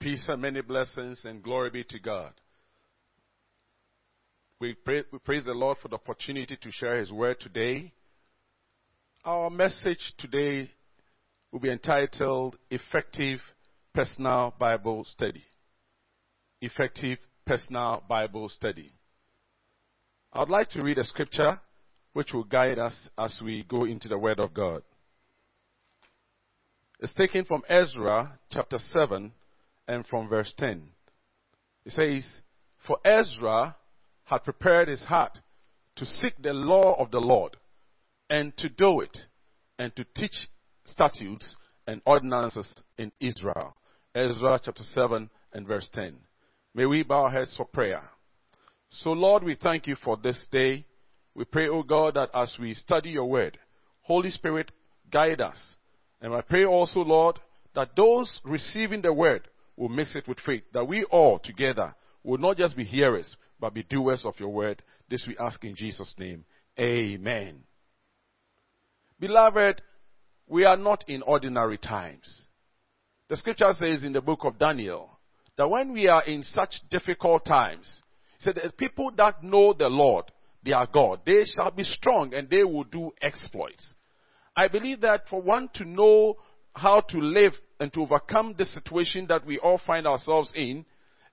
Peace and many blessings, and glory be to God. We praise the Lord for the opportunity to share His word today. Our message today will be entitled, Effective Personal Bible Study. Effective Personal Bible Study. I would like to read a scripture which will guide us as we go into the Word of God. It's taken from Ezra chapter 7 and from verse 10. It says, For Ezra had prepared his heart to seek the law of the Lord, and to do it, and to teach statutes and ordinances in Israel. Ezra chapter 7 and verse 10. May we bow our heads for prayer. So Lord, we thank you for this day. We pray, O God, that as we study your word, Holy Spirit, guide us. And I pray also, Lord, that those receiving the word will mix it with faith, that we all together will not just be hearers, but be doers of your word. This we ask in Jesus' name. Amen. Beloved, we are not in ordinary times. The scripture says in the book of Daniel, that when we are in such difficult times, it said that people that know the Lord, their God, they shall be strong and they will do exploits. I believe that for one to know how to live and to overcome the situation that we all find ourselves in,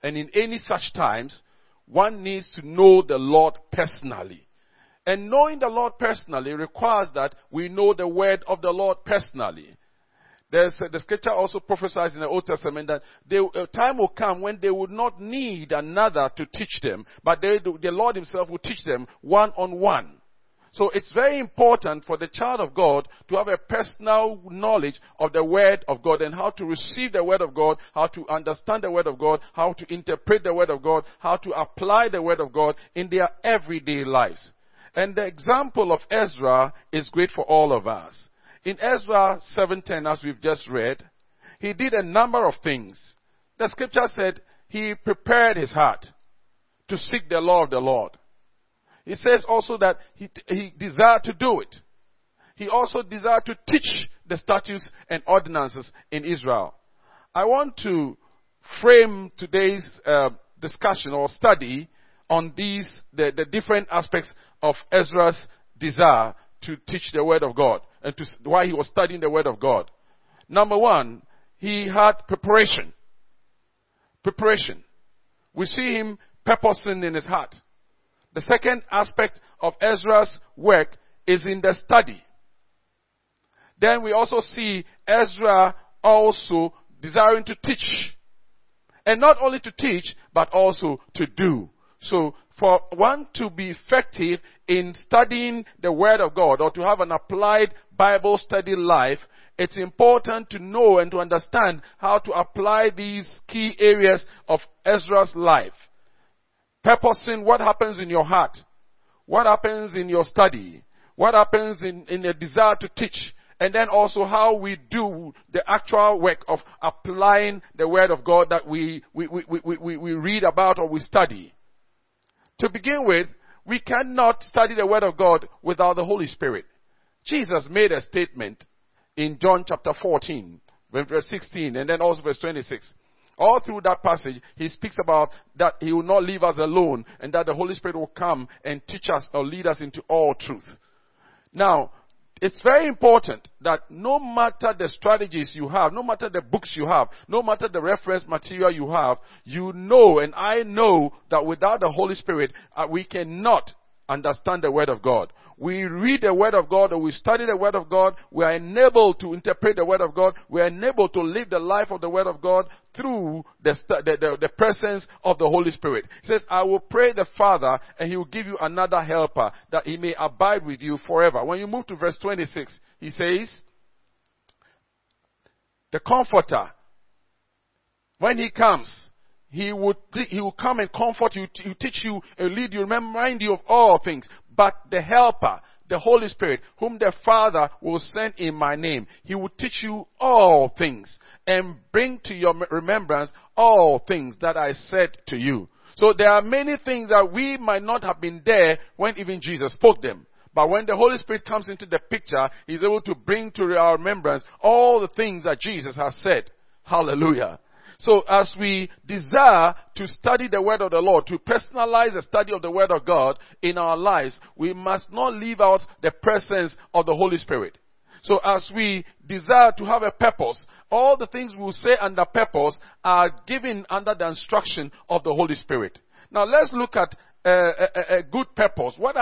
and in any such times, one needs to know the Lord personally. And knowing the Lord personally requires that we know the word of the Lord personally. The scripture also prophesies in the Old Testament that a time will come when they would not need another to teach them, but the Lord himself will teach them one-on-one. So it's very important for the child of God to have a personal knowledge of the Word of God and how to receive the Word of God, how to understand the Word of God, how to interpret the Word of God, how to apply the Word of God in their everyday lives. And the example of Ezra is great for all of us. In Ezra 7:10, as we've just read, he did a number of things. The scripture said he prepared his heart to seek the law of the Lord. It says also that he desired to do it. He also desired to teach the statutes and ordinances in Israel. I want to frame today's discussion or study on the different aspects of Ezra's desire to teach the Word of God and why he was studying the Word of God. Number one, he had preparation. Preparation. We see him purposing in his heart. The second aspect of Ezra's work is in the study. Then we also see Ezra also desiring to teach. And not only to teach, but also to do. So for one to be effective in studying the Word of God or to have an applied Bible study life, it's important to know and to understand how to apply these key areas of Ezra's life. Purposing what happens in your heart, what happens in your study, what happens in the desire to teach, and then also how we do the actual work of applying the Word of God that we read about or we study. To begin with, we cannot study the Word of God without the Holy Spirit. Jesus made a statement in John chapter 14, verse 16, and then also verse 26. All through that passage, he speaks about that he will not leave us alone and that the Holy Spirit will come and teach us or lead us into all truth. Now, it's very important that no matter the strategies you have, no matter the books you have, no matter the reference material you have, you know and I know that without the Holy Spirit, we cannot understand the Word of God. We read the Word of God or we study the Word of God. We are enabled to interpret the Word of God. We are enabled to live the life of the Word of God through the presence of the Holy Spirit. He says, I will pray the Father and he will give you another helper that he may abide with you forever. When you move to verse 26, he says, the Comforter, when he comes, He will come and comfort you, teach you, and lead you, remind you of all things. But the Helper, the Holy Spirit, whom the Father will send in my name, he will teach you all things and bring to your remembrance all things that I said to you. So there are many things that we might not have been there when even Jesus spoke them. But when the Holy Spirit comes into the picture, he's able to bring to our remembrance all the things that Jesus has said. Hallelujah. So as we desire to study the word of the Lord, to personalize the study of the word of God in our lives, we must not leave out the presence of the Holy Spirit. So as we desire to have a purpose, all the things we will say under purpose are given under the instruction of the Holy Spirit. Now let's look at a good purpose. What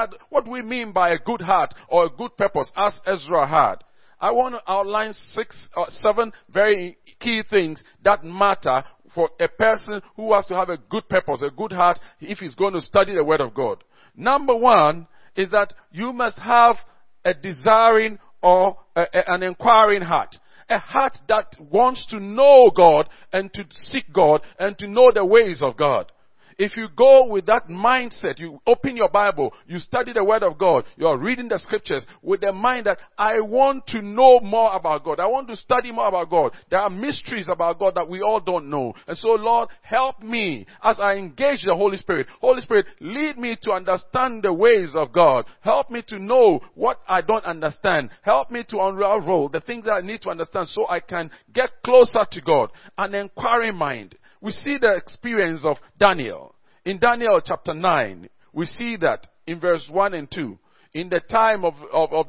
do we mean by a good heart or a good purpose, as Ezra had? I want to outline 6 or 7 very key things that matter for a person who has to have a good purpose, a good heart, if he's going to study the Word of God. Number 1 is that you must have a desiring or an inquiring heart. A heart that wants to know God and to seek God and to know the ways of God. If you go with that mindset, you open your Bible, you study the Word of God, you are reading the Scriptures with the mind that I want to know more about God. I want to study more about God. There are mysteries about God that we all don't know. And so, Lord, help me as I engage the Holy Spirit. Holy Spirit, lead me to understand the ways of God. Help me to know what I don't understand. Help me to unravel the things that I need to understand so I can get closer to God. An inquiring mind. We see the experience of Daniel. In Daniel chapter 9, we see that in verse 1 and 2, in the time of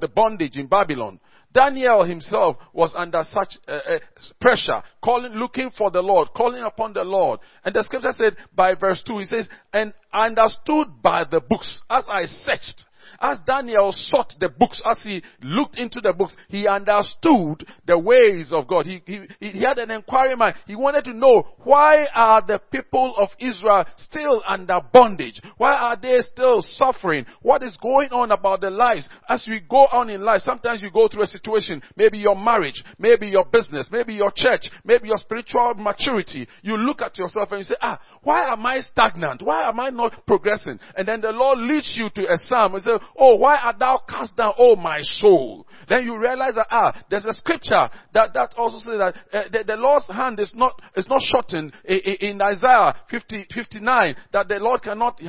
the bondage in Babylon, Daniel himself was under such pressure, looking for the Lord, calling upon the Lord. And the scripture said by verse 2, he says, and understood by the books, as I searched. As Daniel sought the books, as he looked into the books, he understood the ways of God. He had an inquiry mind. He wanted to know, why are the people of Israel still under bondage? Why are they still suffering? What is going on about their lives? As we go on in life, sometimes you go through a situation, maybe your marriage, maybe your business, maybe your church, maybe your spiritual maturity. You look at yourself and you say, why am I stagnant? Why am I not progressing? And then the Lord leads you to a psalm and says, oh, why art thou cast down, oh my soul? Then you realize that there's a scripture that also says that the Lord's hand is not shortened in Isaiah 59, that the Lord cannot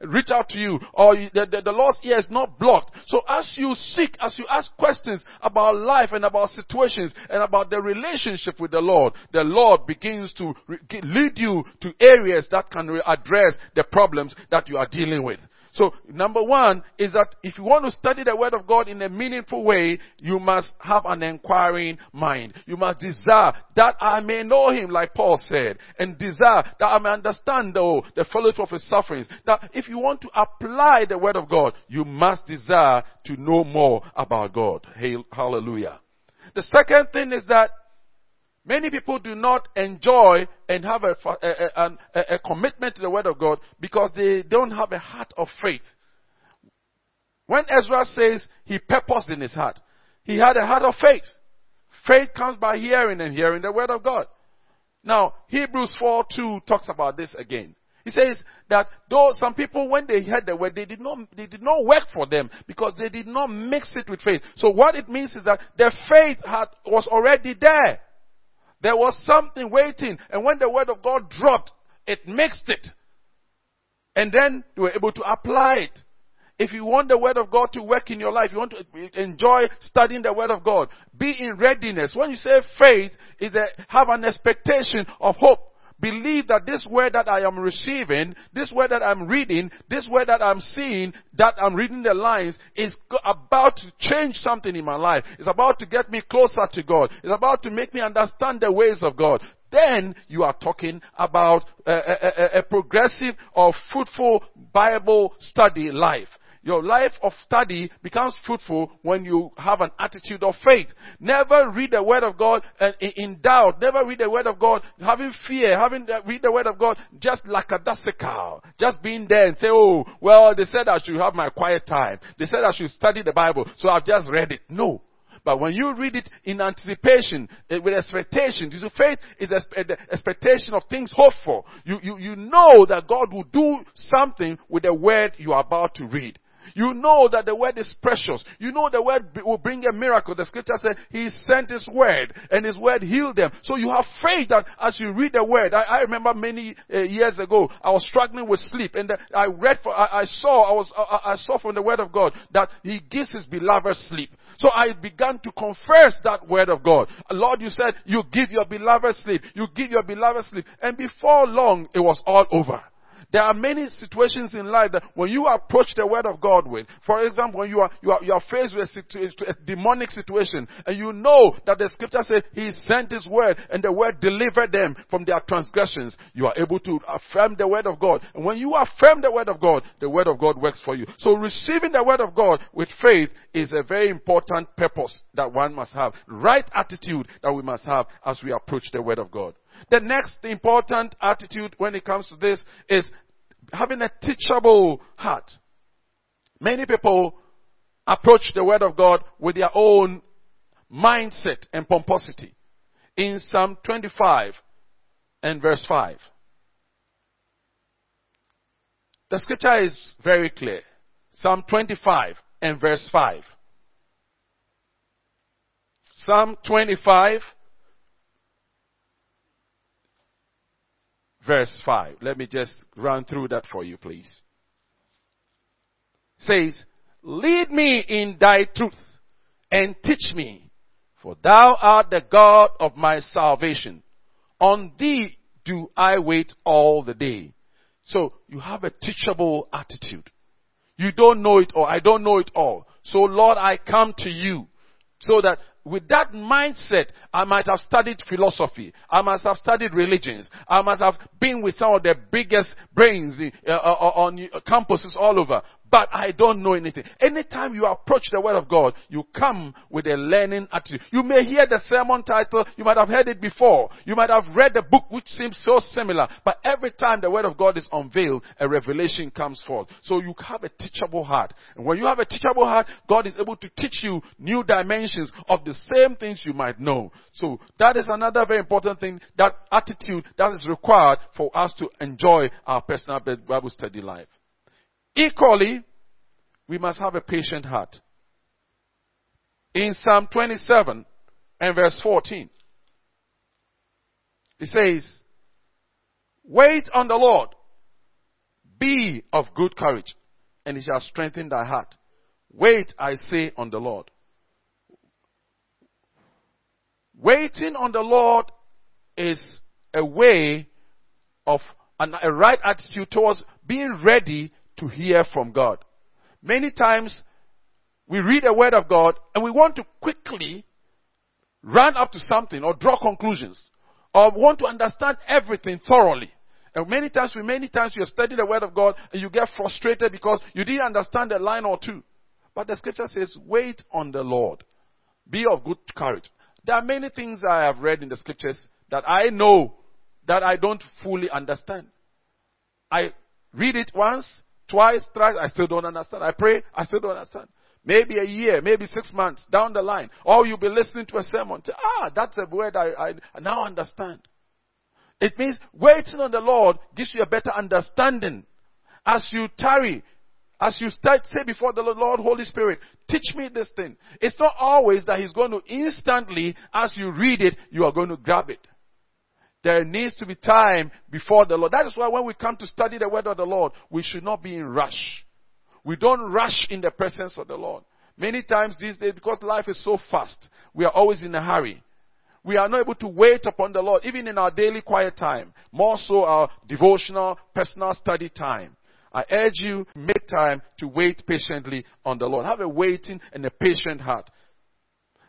reach out to you, or the Lord's ear is not blocked. So as you seek, as you ask questions about life and about situations and about the relationship with the Lord begins to lead you to areas that can address the problems that you are dealing with. So, number 1 is that if you want to study the Word of God in a meaningful way, you must have an inquiring mind. You must desire that I may know Him, like Paul said, and desire that I may understand the fellowship of His sufferings. That if you want to apply the Word of God, you must desire to know more about God. Hallelujah. The second thing is that many people do not enjoy and have a commitment to the Word of God because they don't have a heart of faith. When Ezra says he purposed in his heart, he had a heart of faith. Faith comes by hearing, and hearing the Word of God. Now, Hebrews 4:2 talks about this again. He says that though some people, when they heard the word, they did not work for them because they did not mix it with faith. So what it means is that their faith was already there. There was something waiting, and when the Word of God dropped, it mixed it. And then they were able to apply it. If you want the Word of God to work in your life, you want to enjoy studying the Word of God, be in readiness. When you say faith, is that have an expectation of hope. Believe that this word that I am receiving, this word that I'm reading, this word that I'm seeing, that I'm reading the lines, is about to change something in my life. It's about to get me closer to God. It's about to make me understand the ways of God. Then you are talking about a progressive or fruitful Bible study life. Your life of study becomes fruitful when you have an attitude of faith. Never read the Word of God in doubt. Never read the Word of God having fear. Read the Word of God just lackadaisical. Just being there and say, oh, well, they said I should have my quiet time. They said I should study the Bible, so I've just read it. No. But when you read it in anticipation, with expectation, you see, faith is the expectation of things hoped for. You know that God will do something with the word you are about to read. You know that the word is precious. You know the word will bring a miracle. The scripture said He sent His word and His word healed them. So you have faith that as you read the word, I remember many years ago, I was struggling with sleep, and I saw from the Word of God that He gives His beloved sleep. So I began to confess that word of God. Lord, you said, you give your beloved sleep. You give your beloved sleep. And before long, it was all over. There are many situations in life that when you approach the word of God with, for example, when you are faced with a demonic situation, and you know that the scripture says he sent his word and the word delivered them from their transgressions, you are able to affirm the word of God. And when you affirm the word of God works for you. So receiving the word of God with faith is a very important purpose that one must have. Right attitude that we must have as we approach the word of God. The next important attitude when it comes to this is having a teachable heart. Many people approach the word of God with their own mindset and pomposity. In Psalm 25 and verse 5, the scripture is very clear. Psalm 25 and verse 5. Psalm 25 verse 5. Let me just run through that for you, please. It says, lead me in thy truth and teach me, for thou art the God of my salvation. On thee do I wait all the day. So you have a teachable attitude. You don't know it all. I don't know it all. So Lord, I come to you. So that with that mindset, I might have studied philosophy. I must have studied religions. I must have been with some of the biggest brains on campuses all over. But I don't know anything. Anytime you approach the word of God, you come with a learning attitude. You may hear the sermon title. You might have heard it before. You might have read the book which seems so similar. But every time the word of God is unveiled, a revelation comes forth. So you have a teachable heart. And when you have a teachable heart, God is able to teach you new dimensions of the same things you might know. So that is another very important thing, that attitude that is required for us to enjoy our personal Bible study life. Equally, we must have a patient heart. In Psalm 27 and verse 14, it says, wait on the Lord, be of good courage, and he shall strengthen thy heart. Wait, I say, on the Lord. Waiting on the Lord is a way of a right attitude towards being ready to hear from God. Many times we read the word of God and we want to quickly run up to something or draw conclusions or want to understand everything thoroughly. And many times you study the word of God and you get frustrated because you didn't understand a line or two. But the scripture says, wait on the Lord. Be of good courage. There are many things I have read in the scriptures that I know that I don't fully understand. I read it once, twice, thrice, I still don't understand. I pray, I still don't understand. Maybe a year, maybe 6 months down the line, or you'll be listening to a sermon. That's a word I now understand. It means waiting on the Lord gives you a better understanding. As you tarry, as you say before the Lord, Holy Spirit, teach me this thing. It's not always that he's going to instantly, as you read it, you are going to grab it. There needs to be time before the Lord. That is why when we come to study the word of the Lord, we should not be in rush. We don't rush in the presence of the Lord. Many times these days, because life is so fast, we are always in a hurry. We are not able to wait upon the Lord, even in our daily quiet time, more so our devotional, personal study time. I urge you, make time to wait patiently on the Lord. Have a waiting and a patient heart.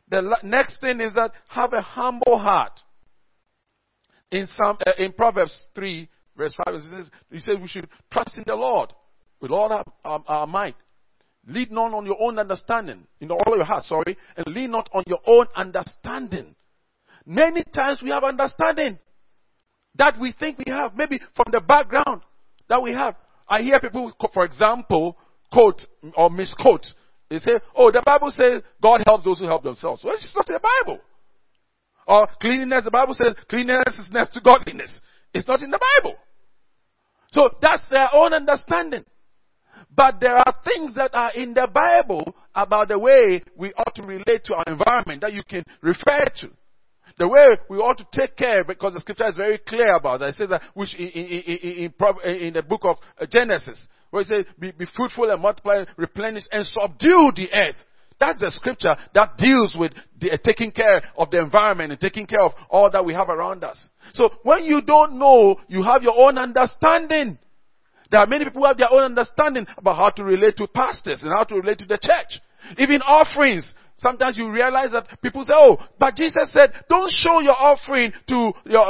The next thing is that have a humble heart. In Proverbs 3, verse 5, he says we should trust in the Lord with all our might. Lean not on your own understanding, in all of your heart, and lean not on your own understanding. Many times we have understanding that we think we have, maybe from the background that we have. I hear people, for example, quote or misquote. They say, oh, the Bible says God helps those who help themselves. Well, it's not the Bible. Or cleanliness, the Bible says cleanliness is next to godliness. It's not in the Bible. So that's their own understanding. But there are things that are in the Bible about the way we ought to relate to our environment that you can refer to. The way we ought to take care, because the scripture is very clear about that. It says that which in the book of Genesis, where it says, be fruitful and multiply, replenish and subdue the earth. That's the scripture that deals with taking care of the environment and taking care of all that we have around us. So when you don't know, you have your own understanding. There are many people who have their own understanding about how to relate to pastors and how to relate to the church. Even offerings. Sometimes you realize that people say, oh, but Jesus said, don't show your offering to your,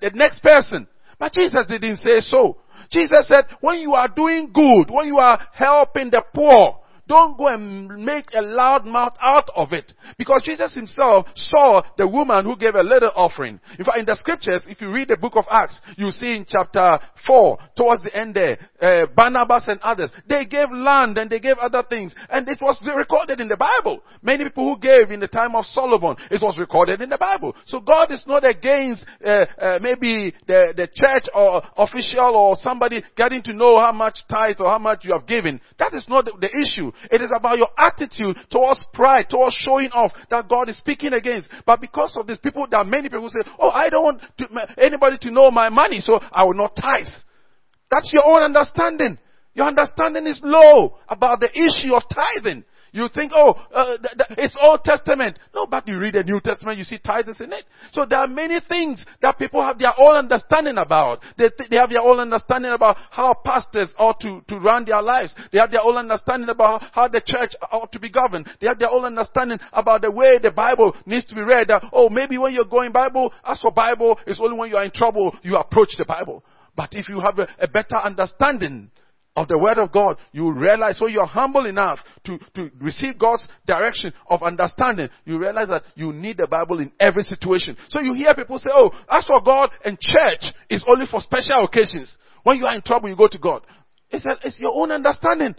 the next person. But Jesus didn't say so. Jesus said, when you are doing good, when you are helping the poor, don't go and make a loud mouth out of it. Because Jesus himself saw the woman who gave a little offering. In fact, in the scriptures, if you read the book of Acts, you see in chapter 4, towards the end there, Barnabas and others, they gave land and they gave other things. And it was recorded in the Bible. Many people who gave in the time of Solomon, it was recorded in the Bible. So God is not against maybe the church or official or somebody getting to know how much tithe or how much you have given. That is not the issue. It is about your attitude towards pride, towards showing off that God is speaking against. But because of this, there are many people who say, oh, I don't want anybody to know my money, so I will not tithe. That's your own understanding. Your understanding is low about the issue of tithing. You think, it's Old Testament. No, but you read the New Testament, you see tithes in it. So there are many things that people have their own understanding about. They have their own understanding about how pastors ought to run their lives. They have their own understanding about how the church ought to be governed. They have their own understanding about the way the Bible needs to be read. Maybe when you're going Bible, as for Bible, it's only when you are in trouble you approach the Bible. But if you have a better understanding of the word of God, you will realize, so you're humble enough to receive God's direction of understanding. You realize that you need the Bible in every situation. So you hear people say, oh, as for God and church, it's only for special occasions. When you are in trouble, you go to God. It's your own understanding.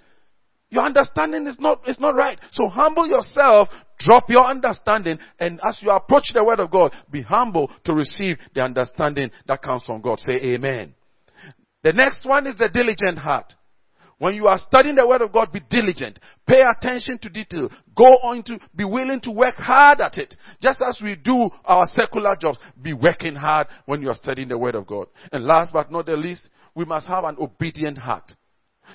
Your understanding is not right. So humble yourself, drop your understanding, and as you approach the word of God, be humble to receive the understanding that comes from God. Say amen. The next one is the diligent heart. When you are studying the word of God, be diligent. Pay attention to detail. Be willing to work hard at it. Just as we do our secular jobs, be working hard when you are studying the word of God. And last but not the least, we must have an obedient heart.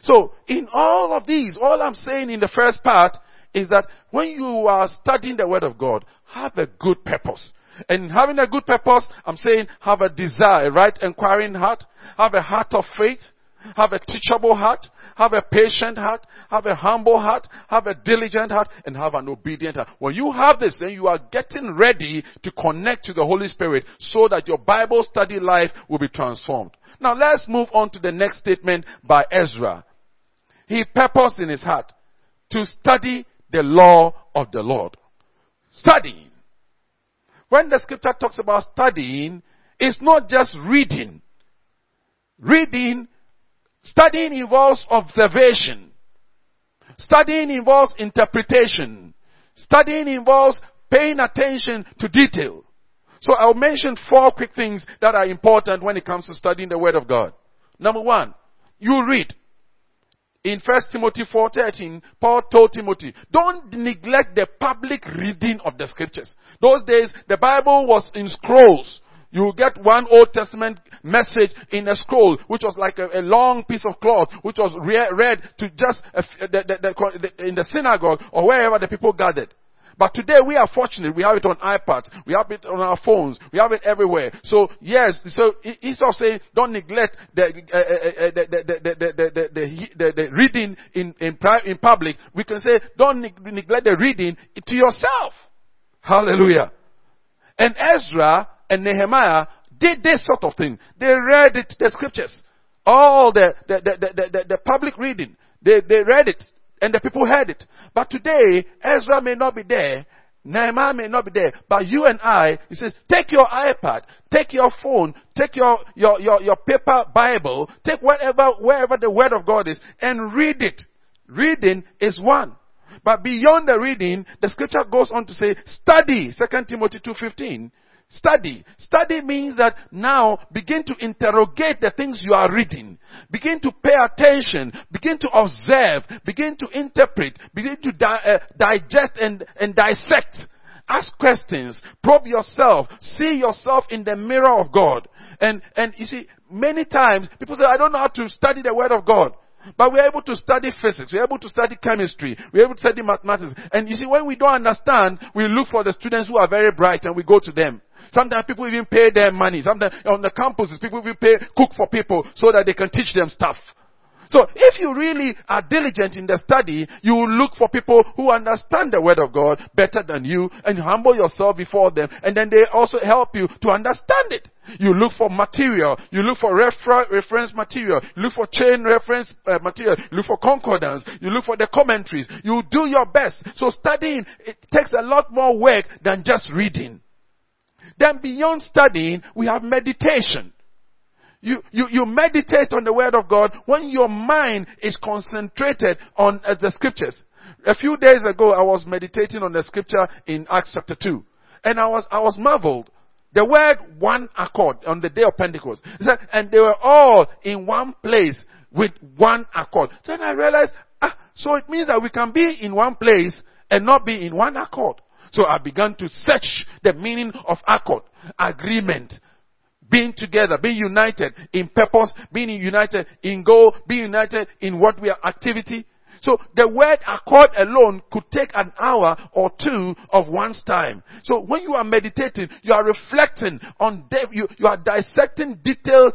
So, in all of these, all I'm saying in the first part is that when you are studying the word of God, have a good purpose. And having a good purpose, I'm saying have a desire, a right inquiring heart, have a heart of faith, have a teachable heart, have a patient heart, have a humble heart, have a diligent heart, and have an obedient heart. When you have this, then you are getting ready to connect to the Holy Spirit so that your Bible study life will be transformed. Now let's move on to the next statement by Ezra. He purposed in his heart to study the law of the Lord. Study. When the scripture talks about studying, it's not just reading. Studying involves observation. Studying involves interpretation. Studying involves paying attention to detail. So I'll mention 4 quick things that are important when it comes to studying the word of God. Number 1, you read. In 1 Timothy 4:13, Paul told Timothy, don't neglect the public reading of the scriptures. Those days, the Bible was in scrolls. You get one Old Testament message in a scroll, which was like a long piece of cloth, which was read to just in the synagogue or wherever the people gathered. But today we are fortunate. We have it on iPads. We have it on our phones. We have it everywhere. So yes, so instead of saying don't neglect the reading in public, we can say don't neglect the reading to yourself. Hallelujah. And Ezra and Nehemiah did this sort of thing. They read it, the scriptures, all the public reading. They read it. And the people heard it. But today, Ezra may not be there. Nehemiah may not be there. But you and I, he says, take your iPad, take your phone, take your paper Bible, take wherever the word of God is, and read it. Reading is one. But beyond the reading, the scripture goes on to say, study. 2 Timothy 2:15. Study. Study means that now begin to interrogate the things you are reading. Begin to pay attention. Begin to observe. Begin to interpret. Begin to digest and dissect. Ask questions. Probe yourself. See yourself in the mirror of God. And you see, many times people say, I don't know how to study the word of God. But we're able to study physics, we're able to study chemistry, we're able to study mathematics. And you see, when we don't understand, we look for the students who are very bright and we go to them. Sometimes people even pay their money. Sometimes on the campuses, people even cook for people so that they can teach them stuff. So if you really are diligent in the study, you will look for people who understand the Word of God better than you and humble yourself before them. And then they also help you to understand it. You look for material. You look for reference material. You look for chain reference material. You look for concordance. You look for the commentaries. You do your best. So studying, it takes a lot more work than just reading. Then beyond studying, we have meditation. You meditate on the Word of God when your mind is concentrated on the Scriptures. A few days ago, I was meditating on the Scripture in Acts chapter 2. And I was marveled. The word one accord on the day of Pentecost. It said, and they were all in one place with one accord. So then I realized, so it means that we can be in one place and not be in one accord. So I began to search the meaning of accord, agreement. Being together, being united in purpose, being united in goal, being united in what we are activity. So the word accord alone could take an hour or two of one's time. So when you are meditating, you are reflecting on you are dissecting detail.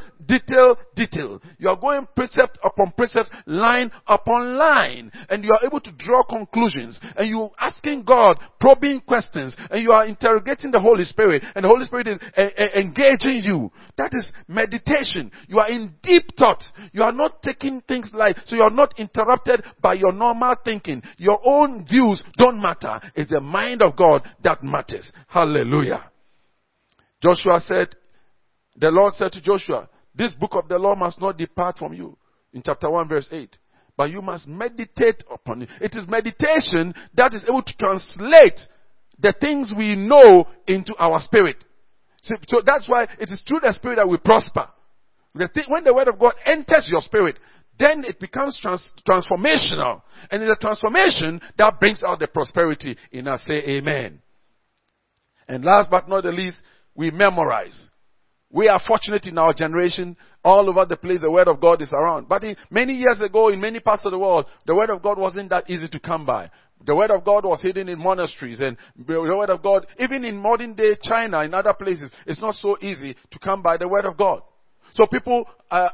You are going precept upon precept, line upon line, and you are able to draw conclusions, and you are asking God probing questions, and you are interrogating the Holy Spirit, and the Holy Spirit is engaging you. That is meditation. You are in deep thought. You are not taking things light, so you are not interrupted by your normal thinking. Your own views don't matter. It's the mind of God that matters. Hallelujah. Joshua said, the Lord said to Joshua, this book of the law must not depart from you, in chapter 1 verse 8. But you must meditate upon it. It is meditation that is able to translate the things we know into our spirit. So that's why it is through the spirit that we prosper. When the word of God enters your spirit, then it becomes transformational. And in the transformation, that brings out the prosperity in us. Say amen. And last but not the least, we memorize. We are fortunate in our generation, all over the place the Word of God is around. But many years ago, in many parts of the world, the Word of God wasn't that easy to come by. The Word of God was hidden in monasteries, and the Word of God, even in modern day China and other places, it's not so easy to come by the Word of God. So people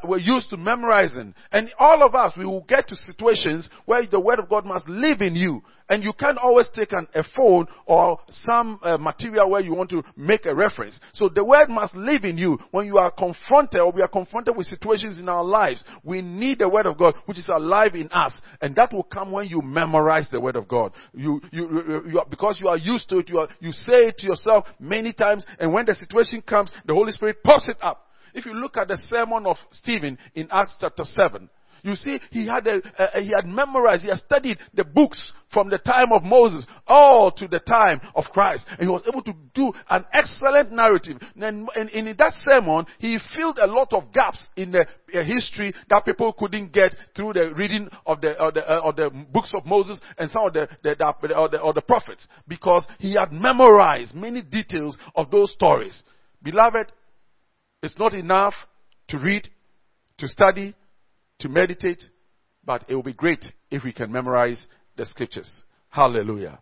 were used to memorizing. And all of us, we will get to situations where the Word of God must live in you. And you can't always take a phone or some material where you want to make a reference. So the Word must live in you. When you are confronted, or we are confronted with situations in our lives, we need the Word of God, which is alive in us. And that will come when you memorize the Word of God. Because you are used to it, you say it to yourself many times. And when the situation comes, the Holy Spirit pops it up. If you look at the sermon of Stephen in Acts chapter 7, you see he had memorized, he had studied the books from the time of Moses all to the time of Christ. And he was able to do an excellent narrative. And in that sermon, he filled a lot of gaps in the history that people couldn't get through the reading of the books of Moses and some of the prophets, because he had memorized many details of those stories. Beloved, it's not enough to read, to study, to meditate, but it will be great if we can memorize the scriptures. Hallelujah.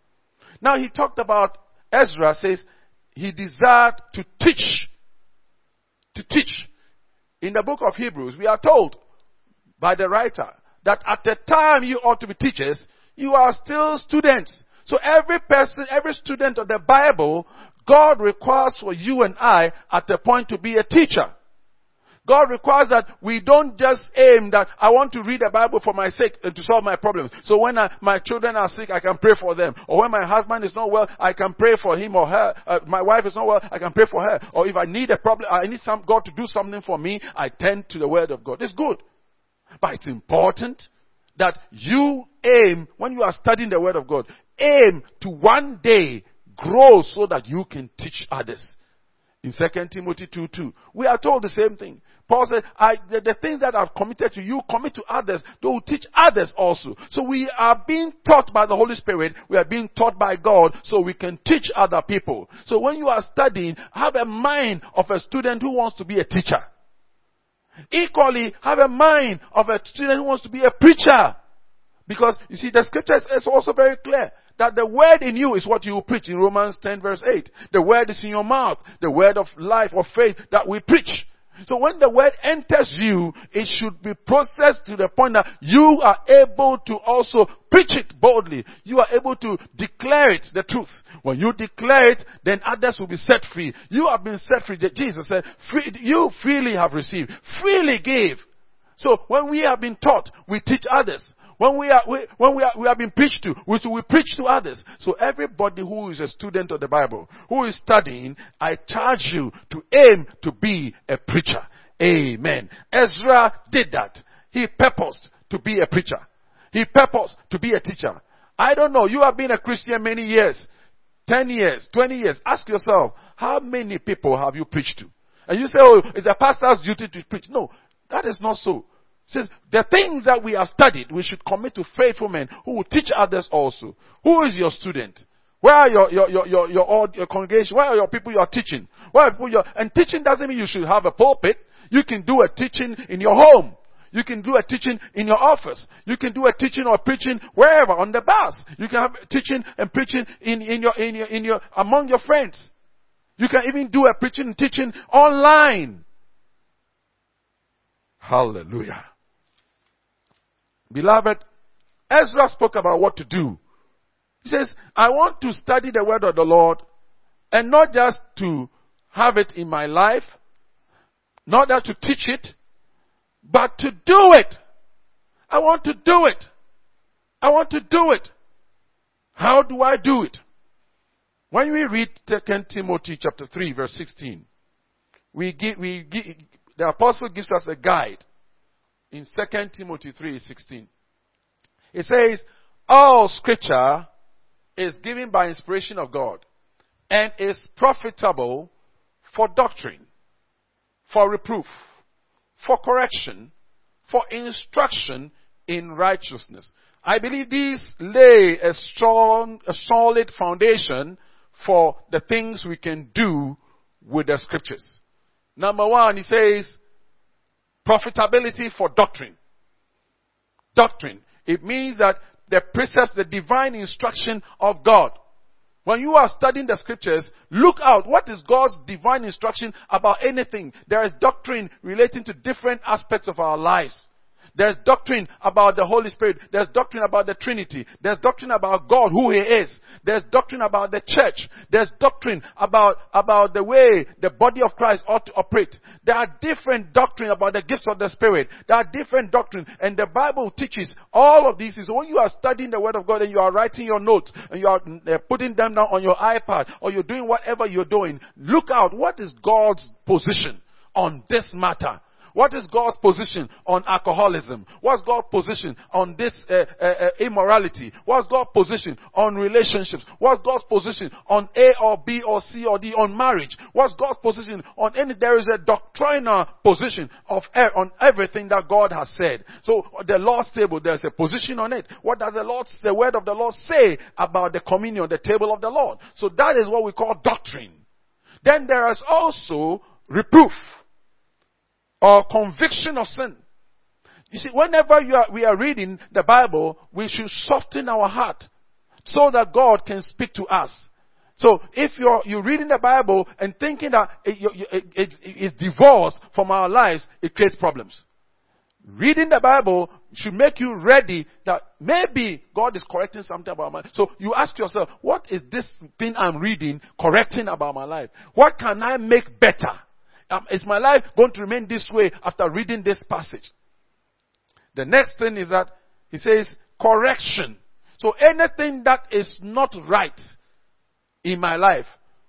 Now he talked about Ezra, says he desired to teach. To teach. In the book of Hebrews, we are told by the writer that at the time you ought to be teachers, you are still students. So every student of the Bible, God requires for you and I at the point to be a teacher. God requires that we don't just aim that I want to read the Bible for my sake and to solve my problems. So when my children are sick, I can pray for them. Or when my husband is not well, I can pray for him or her. My wife is not well, I can pray for her. Or if I need a problem, I need God to do something for me, I turn to the Word of God. It's good. But it's important that you aim, when you are studying the Word of God, aim to one day grow so that you can teach others. In 2 Timothy 2:2, we are told the same thing. Paul said, the things that I've committed to you, commit to others. They will teach others also. So we are being taught by the Holy Spirit. We are being taught by God so we can teach other people. So when you are studying, have a mind of a student who wants to be a teacher. Equally, have a mind of a student who wants to be a preacher. Because, you see, the scripture is also very clear that the word in you is what you preach in Romans 10 verse 8. The word is in your mouth, the word of life or faith that we preach. So when the word enters you, it should be processed to the point that you are able to also preach it boldly. You are able to declare it, the truth. When you declare it, then others will be set free. You have been set free. Jesus said, you freely have received, freely give. So when we have been taught, we teach others. When we have been preached to, we preach to others. So everybody who is a student of the Bible, who is studying, I charge you to aim to be a preacher. Amen. Ezra did that. He purposed to be a preacher. He purposed to be a teacher. I don't know. You have been a Christian many years, 10 years, 20 years. Ask yourself, how many people have you preached to? And you say, oh, it's a pastor's duty to preach. No, that is not so. Says the things that we have studied, we should commit to faithful men who will teach others also. Who is your student? Where are your congregation? Where are your people you are teaching? And teaching doesn't mean you should have a pulpit. You can do a teaching in your home. You can do a teaching in your office. You can do a teaching or preaching wherever, on the bus. You can have teaching and preaching in your among your friends. You can even do a preaching and teaching online. Hallelujah. Beloved, Ezra spoke about what to do. He says, I want to study the word of the Lord and not just to have it in my life, not just to teach it, but to do it. I want to do it. I want to do it. How do I do it? When we read 2 Timothy chapter 3 verse 16, the apostle gives us a guide. In 2 Timothy 3:16, it says, all scripture is given by inspiration of God and is profitable for doctrine, for reproof, for correction, for instruction in righteousness. I believe these lay a solid foundation for the things we can do with the scriptures. Number one, he says, profitability for doctrine. Doctrine. It means that the precepts, the divine instruction of God. When you are studying the scriptures, look out. What is God's divine instruction about anything? There is doctrine relating to different aspects of our lives. There's doctrine about the Holy Spirit. There's doctrine about the Trinity. There's doctrine about God, who He is. There's doctrine about the church. There's doctrine about the way the body of Christ ought to operate. There are different doctrine about the gifts of the Spirit. There are different doctrine. And the Bible teaches all of these. So when you are studying the Word of God and you are writing your notes and you are putting them down on your iPad or you're doing whatever you're doing, look out. What is God's position on this matter? What is God's position on alcoholism? What's God's position on this immorality? What's God's position on relationships? What's God's position on A or B or C or D on marriage? What's God's position on any? There is a doctrinal position on everything that God has said. So the Lord's table, there's a position on it. What does the word of the Lord say about the communion, the table of the Lord? So that is what we call doctrine. Then there is also reproof, or conviction of sin. You see, whenever we are reading the Bible, we should soften our heart so that God can speak to us. So if you're reading the Bible and thinking that it is divorced from our lives, it creates problems. Reading the Bible should make you ready that maybe God is correcting something about my life. So you ask yourself, what is this thing I'm reading correcting about my life? What can I make better? Is my life going to remain this way after reading this passage? The next thing is that he says correction. So anything that is not right in my life,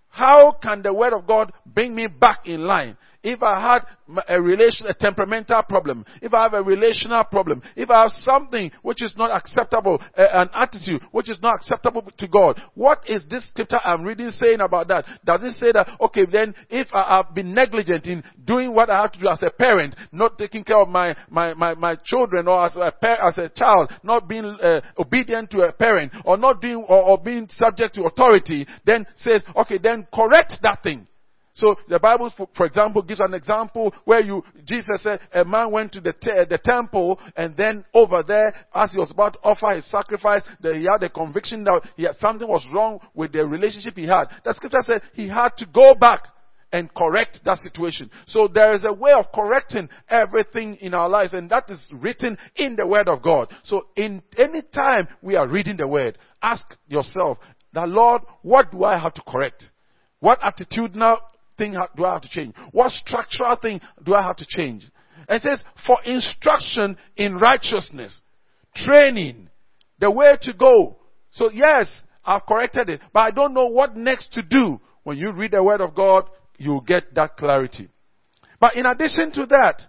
how can the word of God bring me back in line? If I had a temperamental problem, if I have a relational problem, if I have something which is not acceptable, an attitude which is not acceptable to God, what is this scripture I'm reading saying about that? Does it say that, okay, then if I have been negligent in doing what I have to do as a parent, not taking care of my children, or as a child, not being obedient to a parent, or not doing or being subject to authority, then says, okay, then correct that thing. So the Bible, for example, gives an example where Jesus said a man went to the temple, and then over there, as he was about to offer his sacrifice, he had a conviction that something was wrong with the relationship he had. The scripture said he had to go back and correct that situation. So there is a way of correcting everything in our lives, and that is written in the Word of God. So in any time we are reading the Word, ask yourself, "The Lord, what do I have to correct? What attitudinal thing do I have to change? What structural thing do I have to change?" And it says, for instruction in righteousness, training, the way to go. So yes, I've corrected it, but I don't know what next to do. When you read the Word of God, you'll get that clarity. But in addition to that,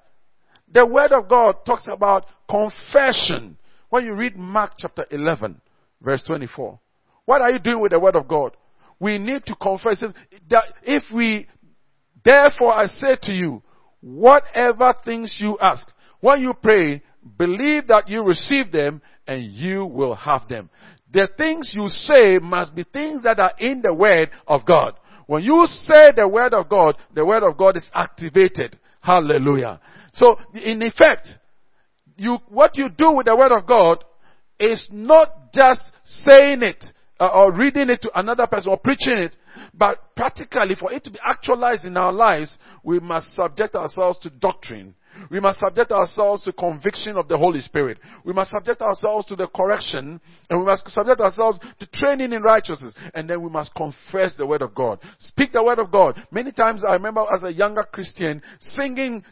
the Word of God talks about confession. When you read Mark chapter 11, verse 24, what are you doing with the Word of God? We need to confess that therefore I say to you, whatever things you ask, when you pray, believe that you receive them and you will have them. The things you say must be things that are in the Word of God. When you say the Word of God is activated. Hallelujah. So, in effect, what you do with the Word of God is not just saying it, or reading it to another person or preaching it, but practically for it to be actualized in our lives, we must subject ourselves to doctrine. We must subject ourselves to conviction of the Holy Spirit. We must subject ourselves to the correction, and we must subject ourselves to training in righteousness. And then we must confess the Word of God. Speak the Word of God. Many times I remember as a younger Christian singing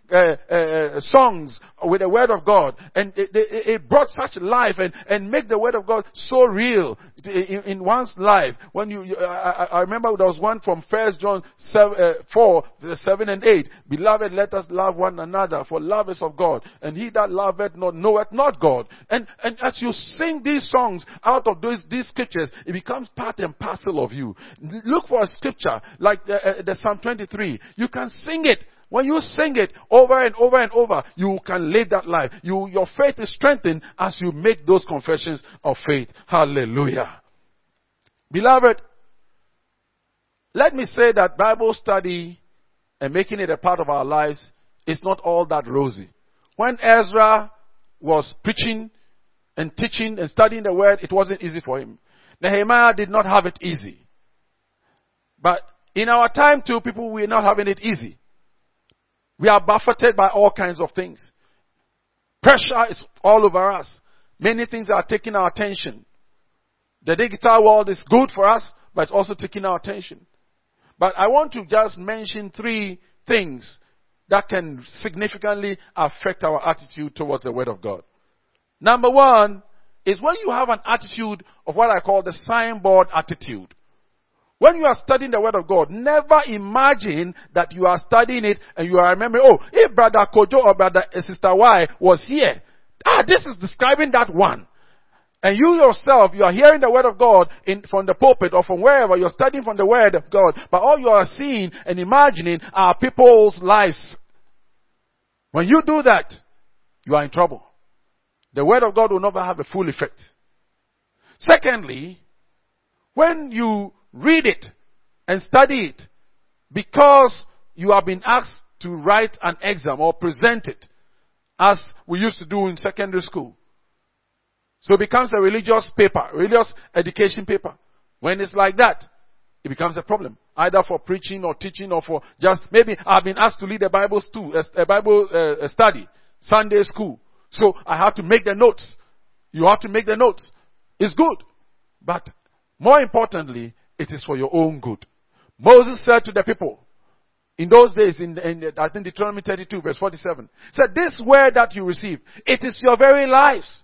songs with the Word of God, and it brought such life and make the Word of God so real in one's life. When I remember there was one from 1 John 4:7-8. Beloved, let us love one another. For love is of God, and he that loveth not knoweth not God. And as you sing these songs out of these scriptures, it becomes part and parcel of you. Look for a scripture like the Psalm 23. You can sing it. When you sing it over and over and over, you can live that life. Your faith is strengthened as you make those confessions of faith. Hallelujah. Beloved, let me say that Bible study and making it a part of our lives, it's not all that rosy. When Ezra was preaching and teaching and studying the Word, it wasn't easy for him. Nehemiah did not have it easy. But in our time too, people, we're not having it easy. We are buffeted by all kinds of things. Pressure is all over us. Many things are taking our attention. The digital world is good for us, but it's also taking our attention. But I want to just mention three things that can significantly affect our attitude towards the Word of God. Number one is when you have an attitude of what I call the signboard attitude. When you are studying the Word of God, never imagine that you are studying it and you are remembering, oh, if Brother Kojo or Brother Sister Y was here, this is describing that one. And you yourself, you are hearing the Word of God from the pulpit or from wherever, you're studying from the Word of God, but all you are seeing and imagining are people's lives. When you do that, you are in trouble. The Word of God will never have a full effect. Secondly, when you read it and study it, because you have been asked to write an exam or present it, as we used to do in secondary school. So it becomes a religious education paper. When it's like that, it becomes a problem, either for preaching or teaching or for just, maybe I've been asked to lead a Bible study, Sunday school. So I have to make the notes. You have to make the notes. It's good. But more importantly, it is for your own good. Moses said to the people, in those days, I think Deuteronomy 32 verse 47, said, this word that you receive, it is your very lives.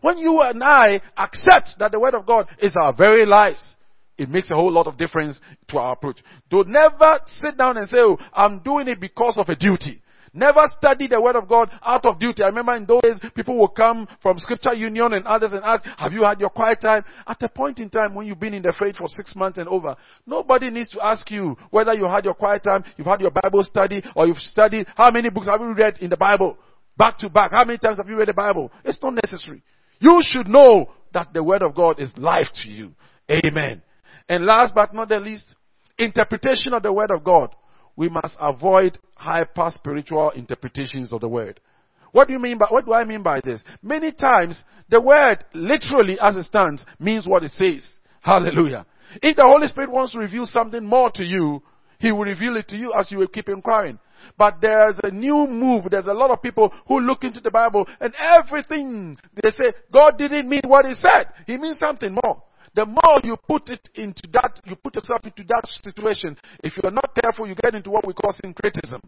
When you and I accept that the Word of God is our very lives, it makes a whole lot of difference to our approach. Do never sit down and say, oh, I'm doing it because of a duty. Never study the Word of God out of duty. I remember in those days, people would come from Scripture Union and others and ask, have you had your quiet time? At a point in time when you've been in the faith for 6 months and over, nobody needs to ask you whether you had your quiet time, you've had your Bible study, or you've studied, how many books have you read in the Bible? Back to back. How many times have you read the Bible? It's not necessary. You should know that the Word of God is life to you. Amen. And last but not the least, interpretation of the Word of God. we must avoid hyper spiritual interpretations of the word. What do you mean by, what do I mean by this? Many times, the word literally as it stands means what it says. Hallelujah. If the Holy Spirit wants to reveal something more to you, He will reveal it to you as you will keep inquiring. But there's a new move. There's a lot of people who look into the Bible and everything they say, God didn't mean what He said. He means something more. The more you put it into that, you put yourself into that situation. If you are not careful, you get into what we call syncretism,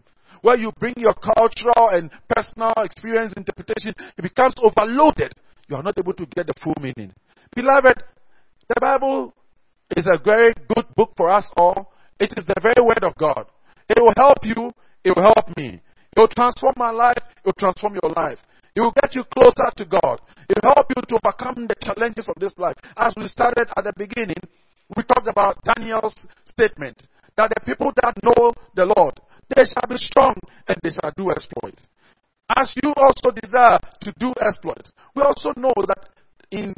where you bring your cultural and personal experience interpretation. It becomes overloaded. You are not able to get the full meaning. Beloved, the Bible is a very good book for us all. It is the very word of God. It will help you. It will help me. It will transform my life. It will transform your life. It will get you closer to God. It will help you to overcome the challenges of this life. As we started at the beginning, we talked about Daniel's statement that the people that know the Lord, they shall be strong and they shall do exploits. As you also desire to do exploits, we also know that in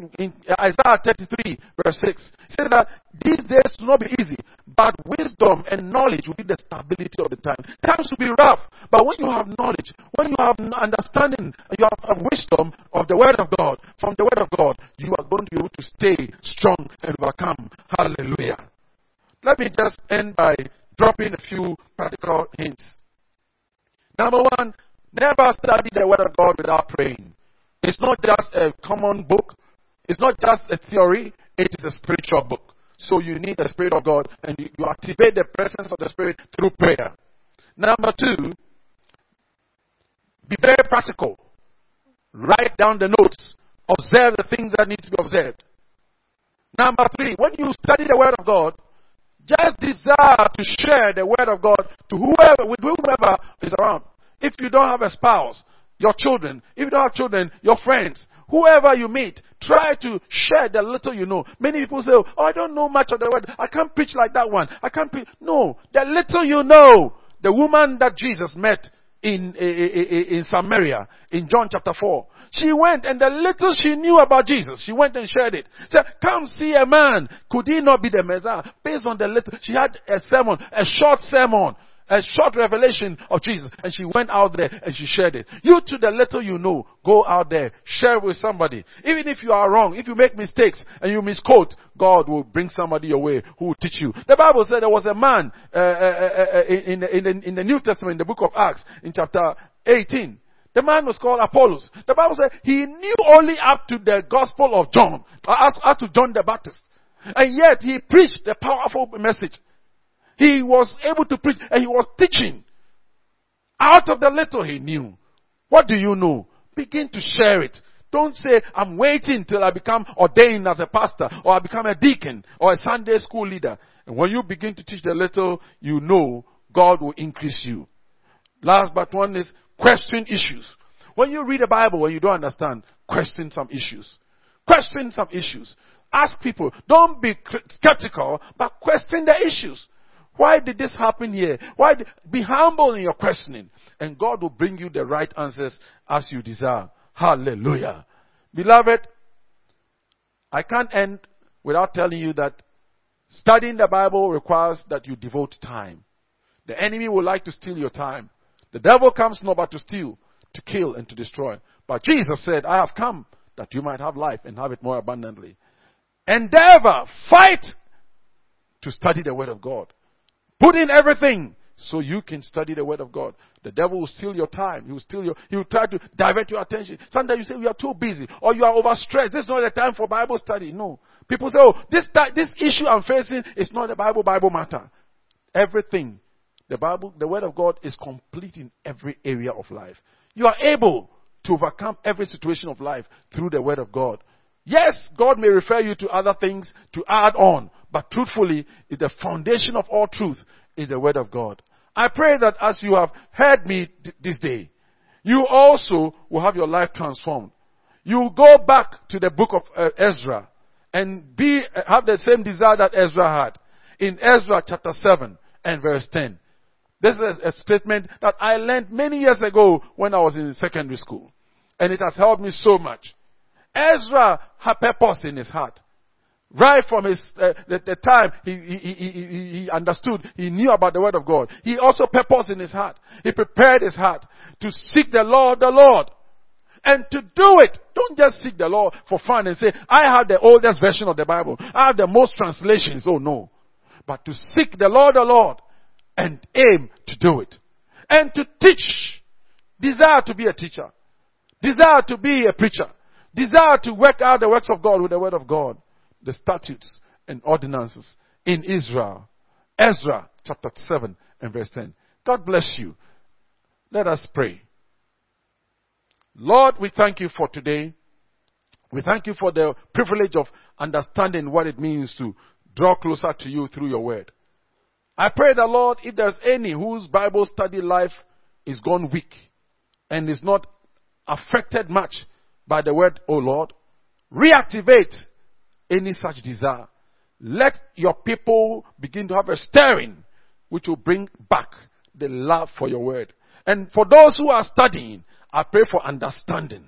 Isaiah 33 verse 6, it says that these days will not be easy, but wisdom and knowledge will be the stability of the time. Times will be rough, but when you have knowledge, when you have understanding, you have wisdom of the word of God, from the word of God, you are going to be able to stay strong and overcome. Hallelujah. Let me just end by dropping a few practical hints. Number one, never study the word of God without praying. It's not just a common book. It's not just a theory. It is a spiritual book. So you need the Spirit of God, and you activate the presence of the Spirit through prayer. Number two, be very practical. Write down the notes. Observe the things that need to be observed. Number three, when you study the Word of God, just desire to share the Word of God to whoever is around. If you don't have a spouse, your children, if you don't have children, your friends, whoever you meet, try to share the little you know. Many people say, oh, I don't know much of the word. I can't preach like that one. I can't preach. No, the little you know. The woman that Jesus met in Samaria, in John chapter 4, she went and the little she knew about Jesus, she went and shared it. She said, come see a man. Could he not be the Messiah? Based on the little, she had a sermon, a short sermon. A short revelation of Jesus. And she went out there and she shared it. You to the little you know, go out there, share with somebody. Even if you are wrong, if you make mistakes and you misquote, God will bring somebody your way who will teach you. The Bible said there was a man in the New Testament, in the book of Acts, in chapter 18. The man was called Apollos. The Bible said he knew only up to the gospel of John, up to John the Baptist. And yet he preached a powerful message. He was able to preach and he was teaching. Out of the little he knew. What do you know? Begin to share it. Don't say, I'm waiting till I become ordained as a pastor or I become a deacon or a Sunday school leader. And when you begin to teach the little you know, God will increase you. Last but one is question issues. When you read the Bible and you don't understand, question some issues. Question some issues. Ask people. Don't be skeptical, but question the issues. Why did this happen here? Be humble in your questioning. And God will bring you the right answers as you desire. Hallelujah. Beloved, I can't end without telling you that studying the Bible requires that you devote time. The enemy will like to steal your time. The devil comes not but to steal, to kill, and to destroy. But Jesus said, I have come that you might have life and have it more abundantly. Endeavor, fight to study the Word of God. Put in everything so you can study the Word of God. The devil will steal your time. He will try to divert your attention. Sometimes you say we are too busy or you are overstressed. This is not the time for Bible study. No. People say, oh, this issue I'm facing is not the Bible matter. Everything. The Bible, the Word of God is complete in every area of life. You are able to overcome every situation of life through the Word of God. Yes, God may refer you to other things to add on. But truthfully, is the foundation of all truth is the Word of God. I pray that as you have heard me this day, you also will have your life transformed. You go back to the book of Ezra and have the same desire that Ezra had. In Ezra chapter 7 and verse 10. This is a statement that I learned many years ago when I was in secondary school. And it has helped me so much. Ezra had purpose in his heart. Right from his the time he understood, he knew about the word of God. He also purposed in his heart. He prepared his heart to seek the law of the Lord. And to do it, don't just seek the law for fun and say, I have the oldest version of the Bible. I have the most translations. Oh no. But to seek the law of the Lord and aim to do it. And to teach. Desire to be a teacher. Desire to be a preacher. Desire to work out the works of God with the word of God. The statutes and ordinances in Israel. Ezra chapter 7 and verse 10. God bless you. Let us pray. Lord, we thank you for today. We thank you for the privilege of understanding what it means to draw closer to you through your word. I pray that, Lord, if there's any whose Bible study life is gone weak and is not affected much by the word, O Lord, reactivate any such desire. Let your people begin to have a stirring which will bring back the love for your word. And for those who are studying, I pray for understanding.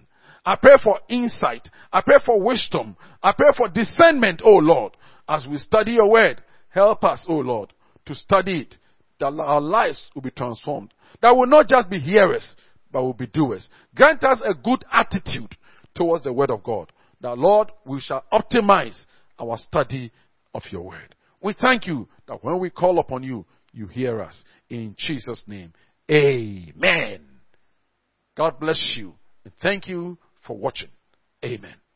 I pray for insight. I pray for wisdom. I pray for discernment, O Lord. As we study your word, help us, O Lord, to study it, that our lives will be transformed. That we'll not just be hearers, but we'll be doers. Grant us a good attitude towards the word of God. That, Lord, we shall optimize our study of your word. We thank you that when we call upon you, you hear us. In Jesus' name, amen. God bless you. And thank you for watching. Amen.